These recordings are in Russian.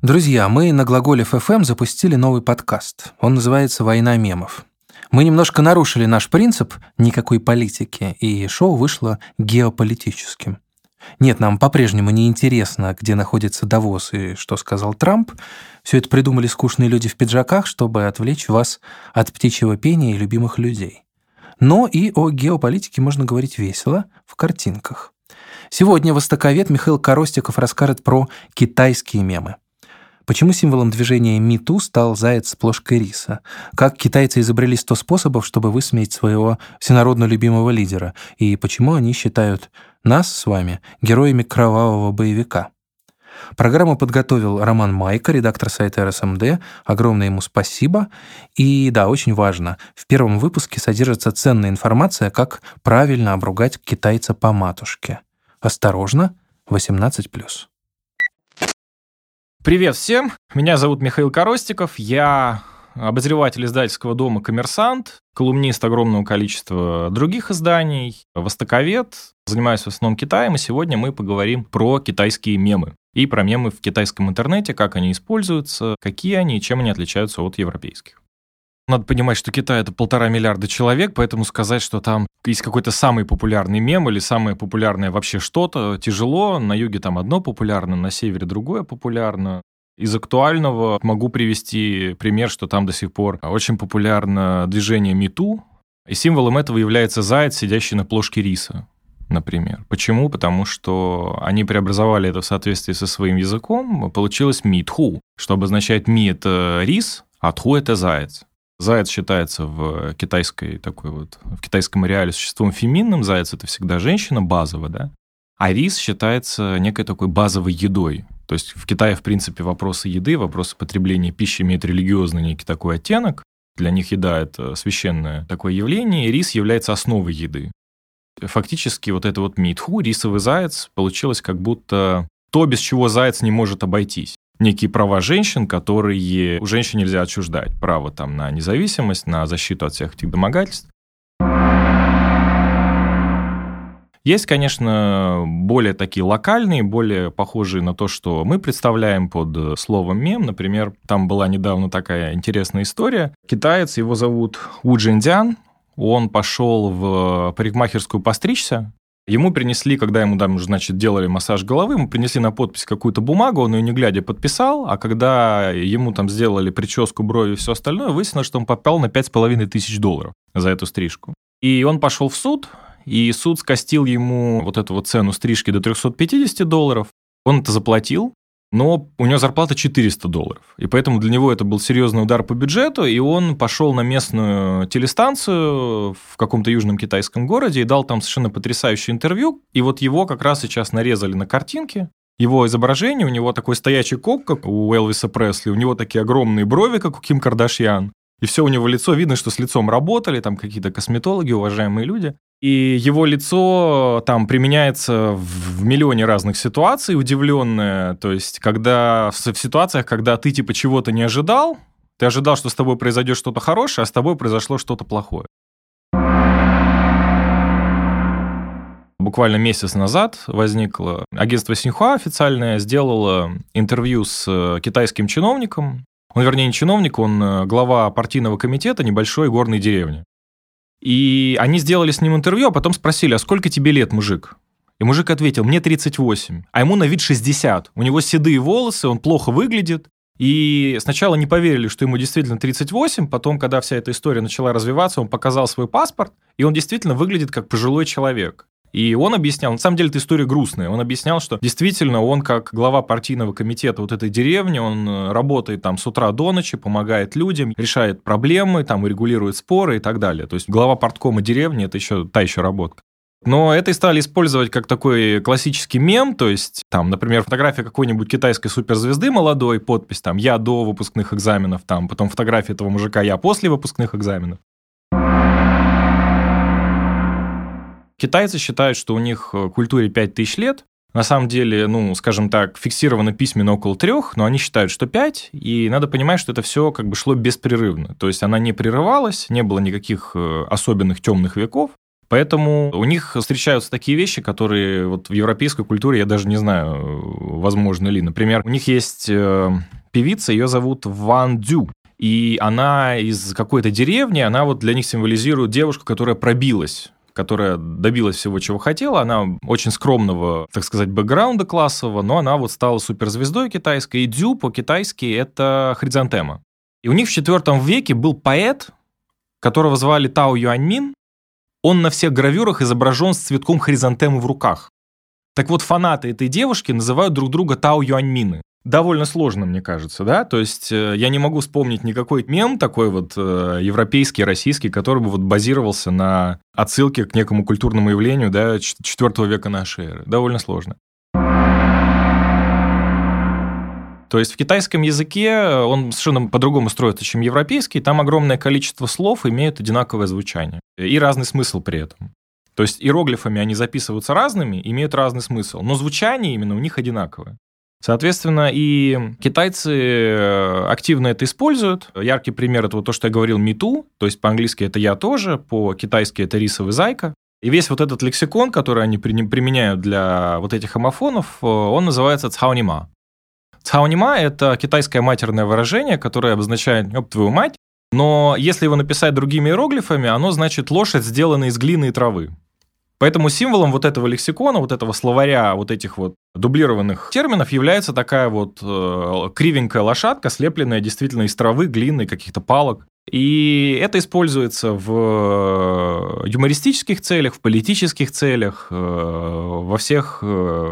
Друзья, мы на глаголе ФФМ запустили новый подкаст. Он называется «Война мемов». Мы немножко нарушили наш принцип «никакой политики», и шоу вышло геополитическим. Нет, нам по-прежнему не интересно, где находится Давос и что сказал Трамп. Все это придумали скучные люди в пиджаках, чтобы отвлечь вас от птичьего пения и любимых людей. Но и о геополитике можно говорить весело, в картинках. Сегодня востоковед Михаил Коростиков расскажет про китайские мемы. Почему символом движения metoo стал заяц с плошкой риса? Как китайцы изобрели 100 способов, чтобы высмеять своего всенародно любимого лидера? И почему они считают нас с вами героями кровавого боевика? Программу подготовил Роман Майка, редактор сайта РСМД. Огромное ему спасибо. И да, очень важно, в первом выпуске содержится ценная информация, как правильно обругать китайца по матушке. Осторожно, 18+. Привет всем, меня зовут Михаил Коростиков, я обозреватель издательского дома «Коммерсант», колумнист огромного количества других изданий, востоковед, занимаюсь в основном Китаем, и сегодня мы поговорим про китайские мемы и про мемы в китайском интернете, как они используются, какие они и чем они отличаются от европейских. Надо понимать, что Китай — это 1,5 миллиарда человек, поэтому сказать, что там есть какой-то самый популярный мем или самое популярное вообще что-то, тяжело. На юге там одно популярно, на севере другое популярно. Из актуального могу привести пример, что там до сих пор очень популярно движение metoo, и символом этого является заяц, сидящий на плошке риса, например. Почему? Потому что они преобразовали это в соответствии со своим языком. Получилось metoo, что обозначает «ми» — это рис, а «тху» — это заяц. Заяц считается в китайской такой вот, в китайском ареале существом феминным. Заяц — это всегда женщина, базово, да. А рис считается некой такой базовой едой. То есть в Китае, в принципе, вопросы еды, вопросы потребления пищи имеют религиозный некий такой оттенок. Для них еда — это священное такое явление, и рис является основой еды. Фактически вот это вот metoo, рисовый заяц, получилось как будто то, без чего заяц не может обойтись. Некие права женщин, которые у женщин нельзя отчуждать. Право там на независимость, на защиту от всех этих домогательств. Есть, конечно, более такие локальные, более похожие на то, что мы представляем под словом мем. Например, там была недавно такая интересная история. Китаец, его зовут Ужин Дзян. Он пошел в парикмахерскую постричься. Ему принесли, когда ему там уже, значит, делали массаж головы, ему принесли на подпись какую-то бумагу, он ее не глядя подписал, а когда ему там сделали прическу, брови и все остальное, выяснилось, что он попал на $5,500 за эту стрижку. И он пошел в суд, и суд скостил ему вот эту вот цену стрижки до $350. Он это заплатил, но у него зарплата $400. И поэтому для него это был серьезный удар по бюджету, и он пошел на местную телестанцию в каком-то южном китайском городе и дал там совершенно потрясающее интервью. И вот его как раз сейчас нарезали на картинке. Его изображение, у него такой стоячий кок, как у Элвиса Пресли, у него такие огромные брови, как у Ким Кардашьян. И все у него лицо, видно, что с лицом работали, там какие-то косметологи, уважаемые люди. И его лицо там применяется в миллионе разных ситуаций, удивленное. То есть когда, в ситуациях, когда ты типа чего-то не ожидал, ты ожидал, что с тобой произойдет что-то хорошее, а с тобой произошло что-то плохое. Буквально месяц назад возникло агентство Синьхуа официальное, сделало интервью с китайским чиновником. Он, вернее, не чиновник, он глава партийного комитета небольшой горной деревни. И они сделали с ним интервью, а потом спросили, а сколько тебе лет, мужик? И мужик ответил, мне 38, а ему на вид 60. У него седые волосы, он плохо выглядит. И сначала не поверили, что ему действительно 38, потом, когда вся эта история начала развиваться, он показал свой паспорт, и он действительно выглядит как пожилой человек. И он объяснял, на самом деле эта история грустная, он объяснял, что действительно он как глава партийного комитета вот этой деревни, он работает там с утра до ночи, помогает людям, решает проблемы, там регулирует споры и так далее. То есть глава парткома деревни – это еще та еще работка. Но это и стали использовать как такой классический мем, то есть там, например, фотография какой-нибудь китайской суперзвезды молодой, подпись там «Я до выпускных экзаменов», там потом фотография этого мужика «Я после выпускных экзаменов». Китайцы считают, что у них культуре 5000 лет. На самом деле, ну, скажем так, фиксировано письменно около 3, но они считают, что 5, и надо понимать, что это все как бы шло беспрерывно. То есть она не прерывалась, не было никаких особенных темных веков. Поэтому у них встречаются такие вещи, которые вот в европейской культуре, я даже не знаю, возможно ли. Например, у них есть певица, ее зовут Ван Дзю. И она из какой-то деревни, она вот для них символизирует девушку, которая пробилась, которая добилась всего, чего хотела. Она очень скромного, так сказать, бэкграунда классового, но она вот стала суперзвездой китайской. И дзю по-китайски – это хризантема. И у них в IV веке был поэт, которого звали Тао Юаньмин. Он на всех гравюрах изображен с цветком хризантемы в руках. Так вот, фанаты этой девушки называют друг друга Тао Юаньмины. Довольно сложно, мне кажется, да? То есть я не могу вспомнить никакой мем такой вот европейский, российский, который бы вот базировался на отсылке к некому культурному явлению, да, IV века нашей эры. Довольно сложно. То есть в китайском языке он совершенно по-другому строится, чем европейский. Там огромное количество слов имеют одинаковое звучание и разный смысл при этом. То есть иероглифами они записываются разными, имеют разный смысл, но звучание именно у них одинаковое. Соответственно, и китайцы активно это используют. Яркий пример – это вот то, что я говорил, metoo, то есть по-английски это «я тоже», по-китайски это «рисовый зайка». И весь вот этот лексикон, который они применяют для вот этих омофонов, он называется «цхаонима». Цхаонима – это китайское матерное выражение, которое обозначает «ёб твою мать», но если его написать другими иероглифами, оно значит «лошадь, сделанная из глины и травы». Поэтому символом вот этого лексикона, вот этого словаря, вот этих вот дублированных терминов является такая вот кривенькая лошадка, слепленная действительно из травы, глины, каких-то палок. И это используется в юмористических целях, в политических целях, во всех,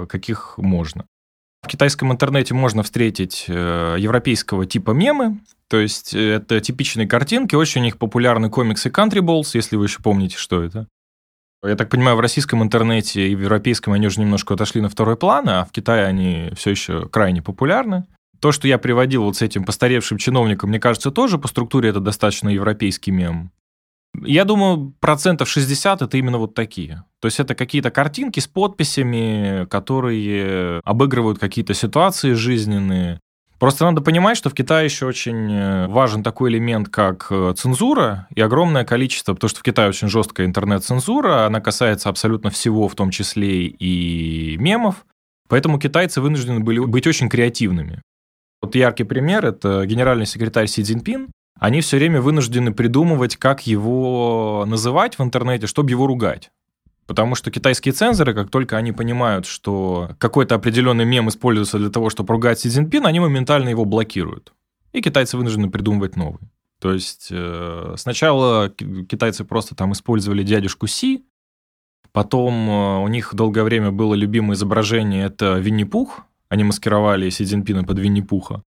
каких можно. В китайском интернете можно встретить европейского типа мемы, то есть это типичные картинки, очень у них популярны комиксы Countryballs, если вы еще помните, что это. Я так понимаю, в российском интернете и в европейском они уже немножко отошли на второй план, а в Китае они все еще крайне популярны. То, что я приводил вот с этим постаревшим чиновником, мне кажется, тоже по структуре это достаточно европейский мем. Я думаю, 60% это именно вот такие. То есть это какие-то картинки с подписями, которые обыгрывают какие-то ситуации жизненные. Просто надо понимать, что в Китае еще очень важен такой элемент, как цензура и огромное количество, потому что в Китае очень жесткая интернет-цензура, она касается абсолютно всего, в том числе и мемов, поэтому китайцы вынуждены были быть очень креативными. Вот яркий пример – это генеральный секретарь Си Цзиньпин. Они все время вынуждены придумывать, как его называть в интернете, чтобы его ругать. Потому что китайские цензоры, как только они понимают, что какой-то определенный мем используется для того, чтобы ругать Си Цзиньпина, они моментально его блокируют. И китайцы вынуждены придумывать новый. То есть сначала китайцы просто там использовали дядюшку Си, потом у них долгое время было любимое изображение – это Винни-Пух. Они маскировали Си Цзиньпина под Винни-Пуха.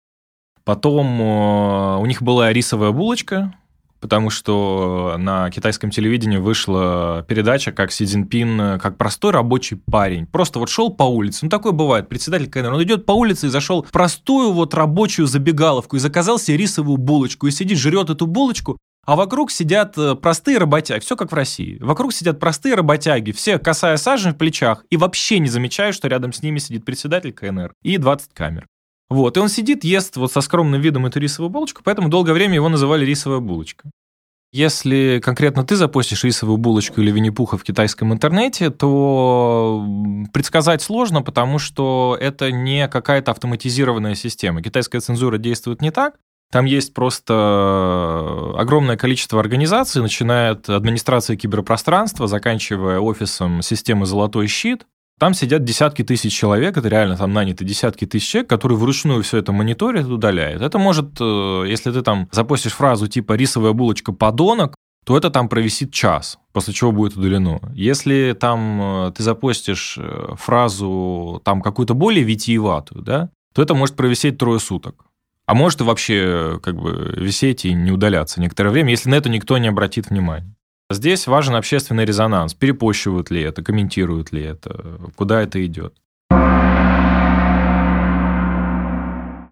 Потом у них была рисовая булочка, потому что на китайском телевидении вышла передача, как Си Цзиньпин, как простой рабочий парень. Просто вот шел по улице. Ну, такое бывает. Председатель КНР, он идет по улице и зашел в простую вот рабочую забегаловку и заказал себе рисовую булочку. И сидит, жрет эту булочку, а вокруг сидят простые работяги. Все как в России. Вокруг сидят простые работяги, все косая сажень в плечах, и вообще не замечают, что рядом с ними сидит председатель КНР и 20 камер. Вот, и он сидит, ест вот со скромным видом эту рисовую булочку, поэтому долгое время его называли рисовая булочка. Если конкретно ты запостишь рисовую булочку или Винни-Пуха в китайском интернете, то предсказать сложно, потому что это не какая-то автоматизированная система. Китайская цензура действует не так. Там есть просто огромное количество организаций, начиная от администрации киберпространства, заканчивая офисом системы «Золотой щит». Там сидят десятки тысяч человек, это реально там наняты десятки тысяч человек, которые вручную все это мониторят и удаляют. Это может, если ты там запостишь фразу типа «рисовая булочка подонок», то это там провисит час, после чего будет удалено. Если там ты запостишь фразу там какую-то более витиеватую, да, то это может провисеть 3 суток. А может и вообще как бы висеть и не удаляться некоторое время, если на это никто не обратит внимания. Здесь важен общественный резонанс. Перепощивают ли это, комментируют ли это, куда это идет.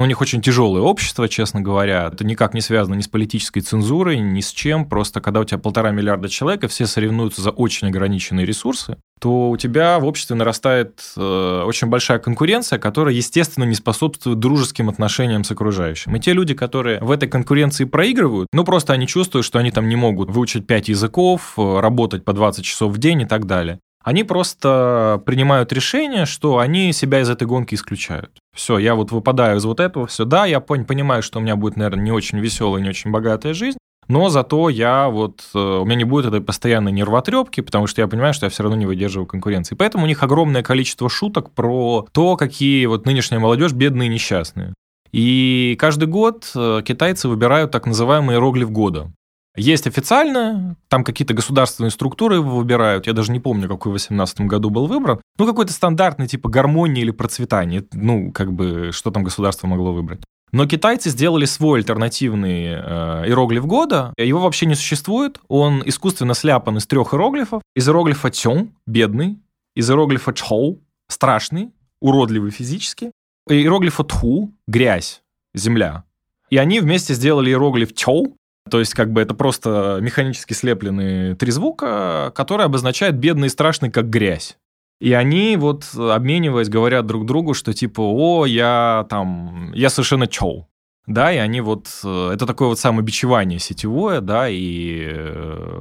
У них очень тяжелое общество, честно говоря. Это никак не связано ни с политической цензурой, ни с чем. Просто когда у тебя 1,5 миллиарда человек, и все соревнуются за очень ограниченные ресурсы, то у тебя в обществе нарастает очень большая конкуренция, которая, естественно, не способствует дружеским отношениям с окружающим. И те люди, которые в этой конкуренции проигрывают, ну, просто они чувствуют, что они там не могут выучить 5 языков, работать по 20 часов в день и так далее. Они просто принимают решение, что они себя из этой гонки исключают. Все, я вот выпадаю из вот этого, все, да, я понимаю, что у меня будет, наверное, не очень веселая, не очень богатая жизнь, но зато я вот, у меня не будет этой постоянной нервотрепки, потому что я понимаю, что я все равно не выдерживаю конкуренции. Поэтому у них огромное количество шуток про то, какие вот нынешняя молодежь бедные и несчастные. И каждый год китайцы выбирают так называемый иероглиф года. Есть официально, там какие-то государственные структуры его выбирают, я даже не помню, какой в 2018 году был выбран, ну, какой-то стандартный типа гармонии или процветания, ну, как бы, что там государство могло выбрать. Но китайцы сделали свой альтернативный иероглиф года, его вообще не существует, он искусственно сляпан из 3 иероглифов, из иероглифа цён, бедный, из иероглифа чхоу, страшный, уродливый физически, и иероглифа тху, грязь, земля. И они вместе сделали иероглиф чхоу. То есть, как бы это просто механически слепленные 3 звука, которые обозначают бедный и страшный как грязь. И они вот, обмениваясь, говорят друг другу, что типа, о, я там, я совершенно чхоу. Да, и они вот, это такое вот самобичевание сетевое, да, и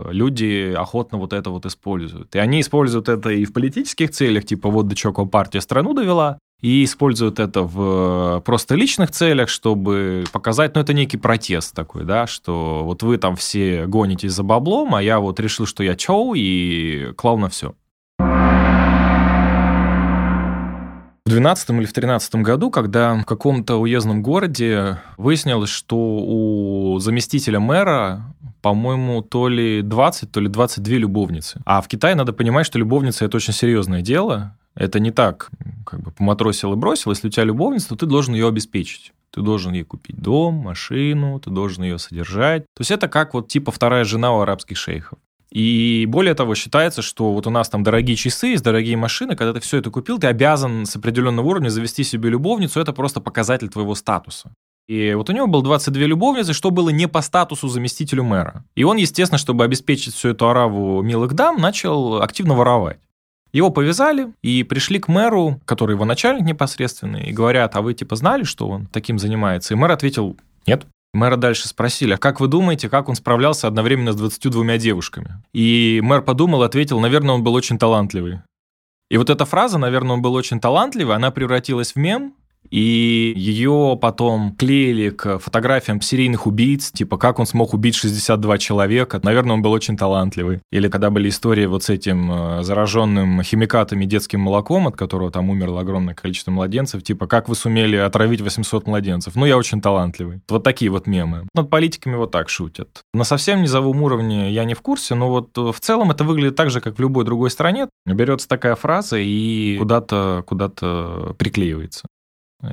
люди охотно вот это вот используют. И они используют это и в политических целях, типа, вот до чего партия страну довела, и используют это в просто личных целях, чтобы показать, ну, это некий протест такой, да, что вот вы там все гонитесь за баблом, а я вот решил, что я чхоу, и клал на все. В 2012 или в 2013 году, когда в каком-то уездном городе выяснилось, что у заместителя мэра, по-моему, то ли 20, то ли 22 любовницы. А в Китае надо понимать, что любовница – это очень серьезное дело. Это не так, как бы поматросил и бросил. Если у тебя любовница, то ты должен ее обеспечить. Ты должен ей купить дом, машину, ты должен ее содержать. То есть это как вот типа вторая жена у арабских шейхов. И более того, считается, что вот у нас там дорогие часы, есть дорогие машины, когда ты все это купил, ты обязан с определенного уровня завести себе любовницу, это просто показатель твоего статуса. И вот у него было 22 любовницы, что было не по статусу заместителю мэра. И он, естественно, чтобы обеспечить всю эту ораву милых дам, начал активно воровать. Его повязали и пришли к мэру, который его начальник непосредственный, и говорят, а вы типа знали, что он таким занимается? И мэр ответил, нет. Мэра дальше спросили, а как вы думаете, как он справлялся одновременно с 22 девушками? И мэр подумал, ответил, наверное, он был очень талантливый. И вот эта фраза, наверное, он был очень талантливый, она превратилась в мем, и ее потом клеили к фотографиям серийных убийц, типа, как он смог убить 62 человека, наверное, он был очень талантливый. Или когда были истории вот с этим зараженным химикатами детским молоком, от которого там умерло огромное количество младенцев, типа, как вы сумели отравить 800 младенцев? Ну, я очень талантливый. Вот такие вот мемы. Над политиками вот так шутят. На совсем низовом уровне я не в курсе, но вот в целом это выглядит так же, как в любой другой стране. Берется такая фраза и куда-то приклеивается.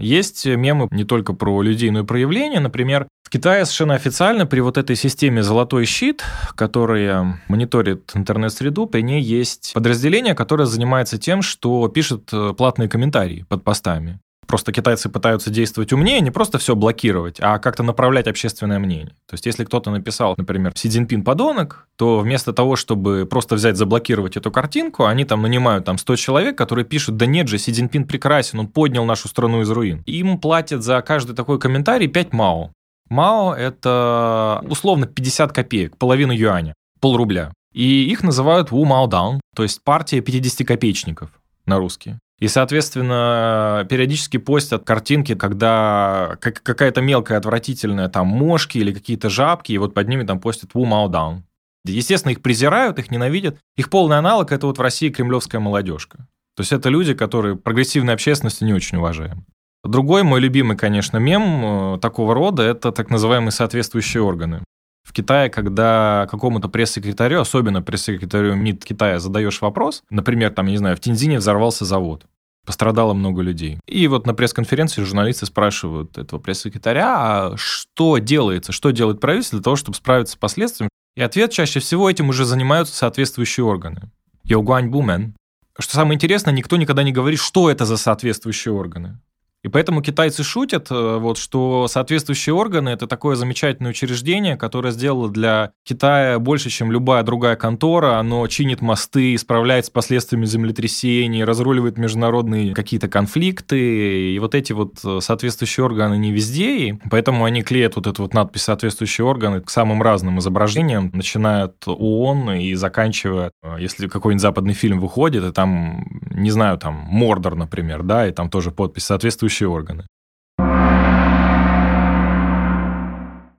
Есть мемы не только про людей, но и про явления. Например, в Китае совершенно официально при вот этой системе «Золотой щит», которая мониторит интернет-среду, при ней есть подразделение, которое занимается тем, что пишет платные комментарии под постами. Просто китайцы пытаются действовать умнее, не просто все блокировать, а как-то направлять общественное мнение. То есть, если кто-то написал, например, «Си Цзиньпин подонок», то вместо того, чтобы просто взять, заблокировать эту картинку, они там нанимают там 100 человек, которые пишут, да нет же, Си Цзиньпин прекрасен, он поднял нашу страну из руин. Им платят за каждый такой комментарий 5 мао. Мао – это условно 50 копеек, половину юаня, полрубля. И их называют «У Маодаун», то есть партия 50-копеечников на русский. И, соответственно, периодически постят картинки, когда какая-то мелкая, отвратительная, там, мошки или какие-то жабки, и вот под ними там постят «У Маодаун». Естественно, их презирают, их ненавидят. Их полный аналог – это вот в России кремлевская молодежка. То есть это люди, которые прогрессивной общественностью не очень уважаемы. Другой мой любимый, конечно, мем такого рода – это так называемые соответствующие органы. В Китае, когда какому-то пресс-секретарю, особенно пресс-секретарю МИД Китая, задаешь вопрос, например, там, я не знаю, в Тяньцзине взорвался завод, пострадало много людей. И вот на пресс-конференции журналисты спрашивают этого пресс-секретаря, а что делается, что делает правительство для того, чтобы справиться с последствиями? И ответ чаще всего этим уже занимаются соответствующие органы. Яо Гуань Бумэнь. Что самое интересное, никто никогда не говорит, что это за соответствующие органы. И поэтому китайцы шутят, вот, что соответствующие органы – это такое замечательное учреждение, которое сделало для Китая больше, чем любая другая контора. Оно чинит мосты, справляется с последствиями землетрясений, разруливает международные какие-то конфликты. И вот эти вот соответствующие органы не везде, и поэтому они клеят вот эту вот надпись «соответствующие органы» к самым разным изображениям, начиная от ООН и заканчивая, если какой-нибудь западный фильм выходит, и там, не знаю, там «Мордор», например, да, и там тоже подпись «соответствующие органы».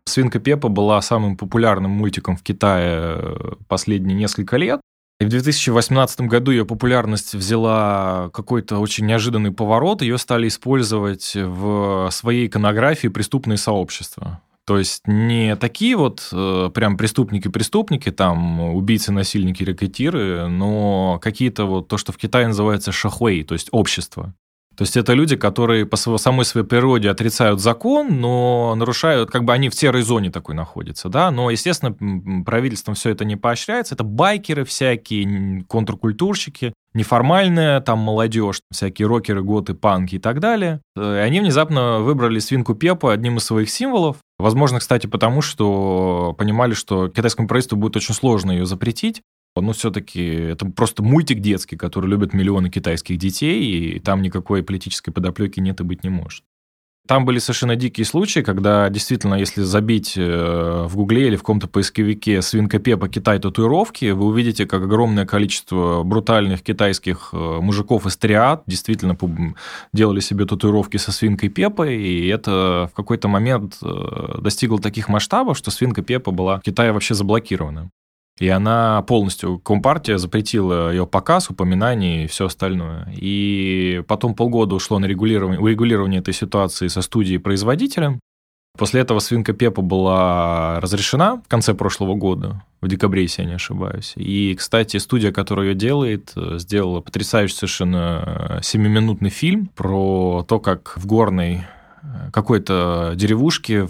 «Свинка Пеппа» была самым популярным мультиком в Китае последние несколько лет. И в 2018 году ее популярность взяла какой-то очень неожиданный поворот. Ее стали использовать в своей иконографии преступные сообщества. То есть не такие вот прям преступники-преступники, там убийцы, насильники, рэкетиры, но какие-то вот то, что в Китае называется шахуэй, то есть общество. То есть это люди, которые по самой своей природе отрицают закон, но нарушают, как бы они в серой зоне такой находятся, да, но, естественно, правительством все это не поощряется, это байкеры всякие, контркультурщики, неформальная там молодежь, всякие рокеры, готы, панки и так далее. И они внезапно выбрали свинку Пеппу одним из своих символов. Возможно, кстати, потому что понимали, что китайскому правительству будет очень сложно ее запретить. Но все-таки это просто мультик детский, который любят миллионы китайских детей, и там никакой политической подоплеки нет и быть не может. Там были совершенно дикие случаи, когда действительно, если забить в Гугле или в каком-то поисковике «Свинка Пеппа Китай татуировки», вы увидите, как огромное количество брутальных китайских мужиков из триад действительно делали себе татуировки со свинкой Пеппой, и это в какой-то момент достигло таких масштабов, что «Свинка Пеппа» была в Китае вообще заблокирована. И она полностью, Компартия запретила ее показ, упоминание и все остальное. И потом полгода ушло на урегулирование этой ситуации со студией-производителем. После этого «Свинка Пеппа» была разрешена в конце прошлого года, в декабре, если я не ошибаюсь. И, кстати, студия, которая ее делает, сделала потрясающий совершенно 7-минутный фильм про то, как в горной какой-то деревушке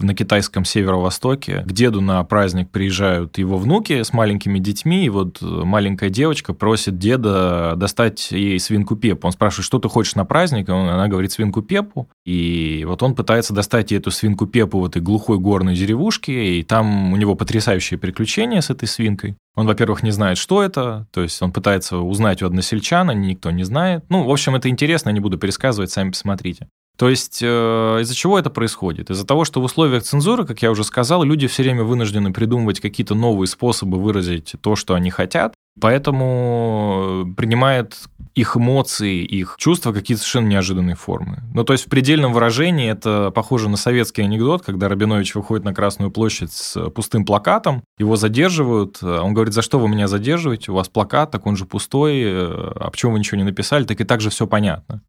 на китайском северо-востоке к деду на праздник приезжают его внуки с маленькими детьми, и вот маленькая девочка просит деда достать ей свинку Пеппу. Он спрашивает, что ты хочешь на праздник? Она говорит, свинку Пеппу. И вот он пытается достать ей эту свинку Пеппу в этой глухой горной деревушке, и там у него потрясающие приключения с этой свинкой. Он, во-первых, не знает, что это, то есть он пытается узнать у односельчана, никто не знает. Ну, в общем, это интересно, я не буду пересказывать, сами посмотрите. То есть из-за чего это происходит? Из-за того, что в условиях цензуры, как я уже сказал, люди все время вынуждены придумывать какие-то новые способы выразить то, что они хотят, поэтому принимает их эмоции, их чувства какие-то совершенно неожиданные формы. Ну, то есть в предельном выражении это похоже на советский анекдот, когда Рабинович выходит на Красную площадь с пустым плакатом, его задерживают, он говорит, за что вы меня задерживаете, у вас плакат, так он же пустой, а почему вы ничего не написали, так же все понятно.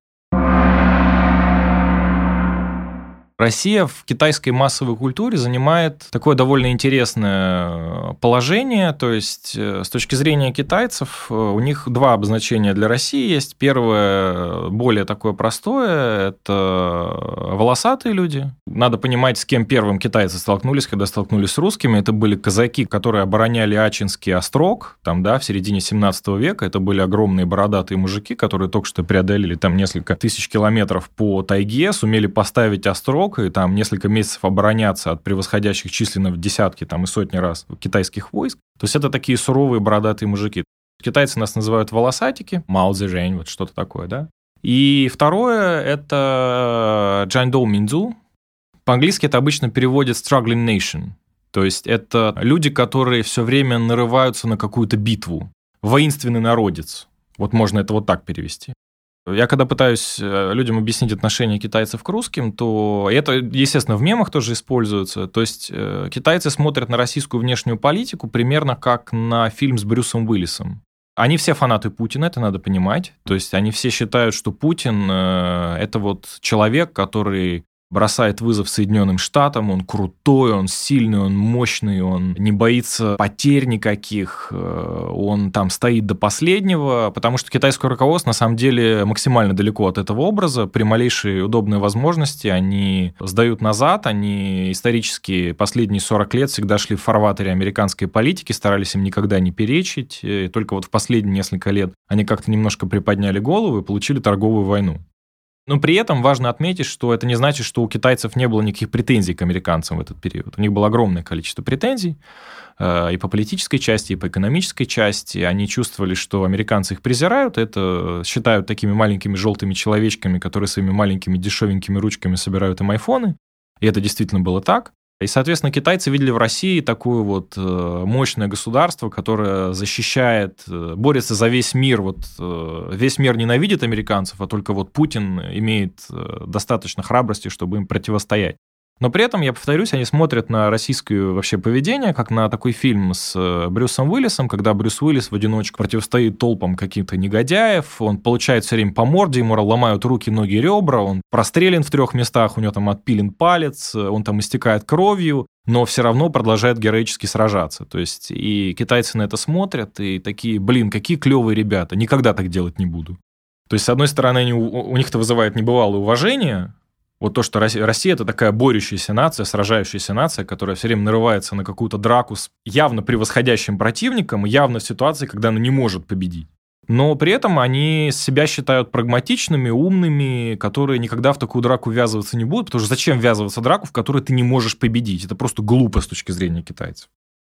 Россия в китайской массовой культуре занимает такое довольно интересное положение, то есть с точки зрения китайцев у них два обозначения для России есть. Первое, более такое простое, это волосатые люди. Надо понимать, с кем первым китайцы столкнулись, когда столкнулись с русскими. Это были казаки, которые обороняли Ачинский острог, там, да, в середине 17 века. Это были огромные бородатые мужики, которые только что преодолели там несколько тысяч километров по тайге, сумели поставить острог, и там несколько месяцев обороняться от превосходящих численно в десятки там, и сотни раз китайских войск. То есть это такие суровые бородатые мужики. Китайцы нас называют волосатики, мао цзы жэнь, вот что-то такое, да. И второе – это джаньдоу миндзу. По-английски это обычно переводит «struggling nation». То есть это люди, которые все время нарываются на какую-то битву. Воинственный народец. Вот можно это вот так перевести. Я когда пытаюсь людям объяснить отношение китайцев к русским, то это, естественно, в мемах тоже используется. То есть китайцы смотрят на российскую внешнюю политику примерно как на фильм с Брюсом Уиллисом. Они все фанаты Путина, это надо понимать. То есть они все считают, что Путин – это вот человек, который бросает вызов Соединенным Штатам, он крутой, он сильный, он мощный, он не боится потерь никаких, он там стоит до последнего, потому что китайское руководство на самом деле максимально далеко от этого образа, при малейшей удобной возможности они сдают назад, они исторически последние 40 лет всегда шли в фарватере американской политики, старались им никогда не перечить, и только вот в последние несколько лет они как-то немножко приподняли голову и получили торговую войну. Но при этом важно отметить, что это не значит, что у китайцев не было никаких претензий к американцам в этот период. У них было огромное количество претензий и по политической части, и по экономической части. Они чувствовали, что американцы их презирают, это считают такими маленькими желтыми человечками, которые своими маленькими дешевенькими ручками собирают им айфоны. И это действительно было так. И, соответственно, китайцы видели в России такое вот мощное государство, которое защищает, борется за весь мир. Вот весь мир ненавидит американцев, а только вот Путин имеет достаточно храбрости, чтобы им противостоять. Но при этом, я повторюсь, они смотрят на российское вообще поведение, как на такой фильм с Брюсом Уиллисом, когда Брюс Уиллис в одиночку противостоит толпам каких-то негодяев, он получает все время по морде, ему ломают руки, ноги, ребра, он прострелен в 3 местах, у него там отпилен палец, он там истекает кровью, но все равно продолжает героически сражаться. То есть и китайцы на это смотрят, и такие, блин, какие клевые ребята, никогда так делать не буду. То есть, с одной стороны, они, у них это вызывает небывалое уважение. Вот то, что Россия – это такая борющаяся нация, сражающаяся нация, которая все время нарывается на какую-то драку с явно превосходящим противником, явно в ситуации, когда она не может победить. Но при этом они себя считают прагматичными, умными, которые никогда в такую драку ввязываться не будут, потому что зачем ввязываться в драку, в которой ты не можешь победить? Это просто глупо с точки зрения китайцев.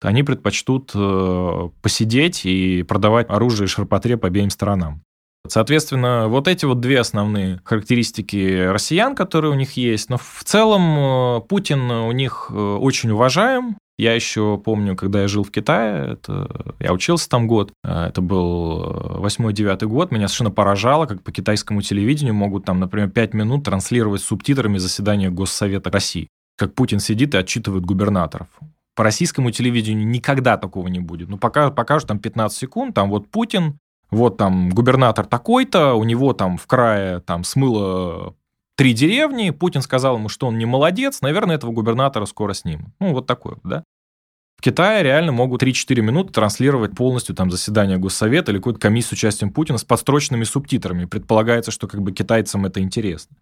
Они предпочтут посидеть и продавать оружие и ширпотреб обеим сторонам. Соответственно, вот эти вот 2 основные характеристики россиян, которые у них есть. Но в целом Путин у них очень уважаем. Я еще помню, когда я жил в Китае, я учился там год, это был 8-9 год, меня совершенно поражало, как по китайскому телевидению могут там, например, 5 минут транслировать с субтитрами заседания Госсовета России, как Путин сидит и отчитывает губернаторов. По российскому телевидению никогда такого не будет. Ну, покажут там 15 секунд, там вот Путин, вот там губернатор такой-то, у него там в крае там, смыло 3 деревни, Путин сказал ему, что он не молодец, наверное, этого губернатора скоро снимут. Ну, вот такое, да. В Китае реально могут 3-4 минуты транслировать полностью там, заседание Госсовета или какую-то комиссию с участием Путина с подстрочными субтитрами. Предполагается, что как бы китайцам это интересно.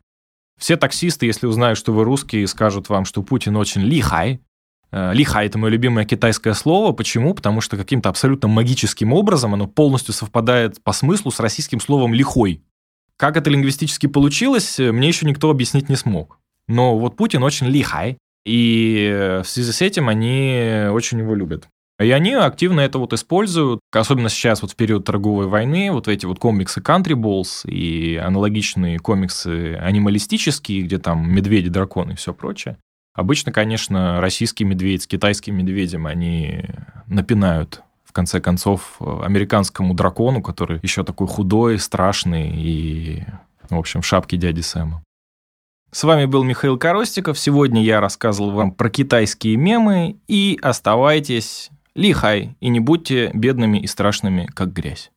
Все таксисты, если узнают, что вы русские, скажут вам, что Путин очень лихай. Лихай – это мое любимое китайское слово. Почему? Потому что каким-то абсолютно магическим образом оно полностью совпадает по смыслу с российским словом «лихой». Как это лингвистически получилось, мне еще никто объяснить не смог. Но вот Путин очень лихай, и в связи с этим они очень его любят. И они активно это вот используют, особенно сейчас вот в период торговой войны, вот эти вот комиксы Countryballs и аналогичные комиксы анималистические, где там медведи, драконы и все прочее. Обычно, конечно, российский медведь с китайским медведем, они напинают, в конце концов, американскому дракону, который еще такой худой, страшный и, в общем, в шапке дяди Сэма. С вами был Михаил Коростиков. Сегодня я рассказывал вам про китайские мемы. И оставайтесь лихай, и не будьте бедными и страшными, как грязь.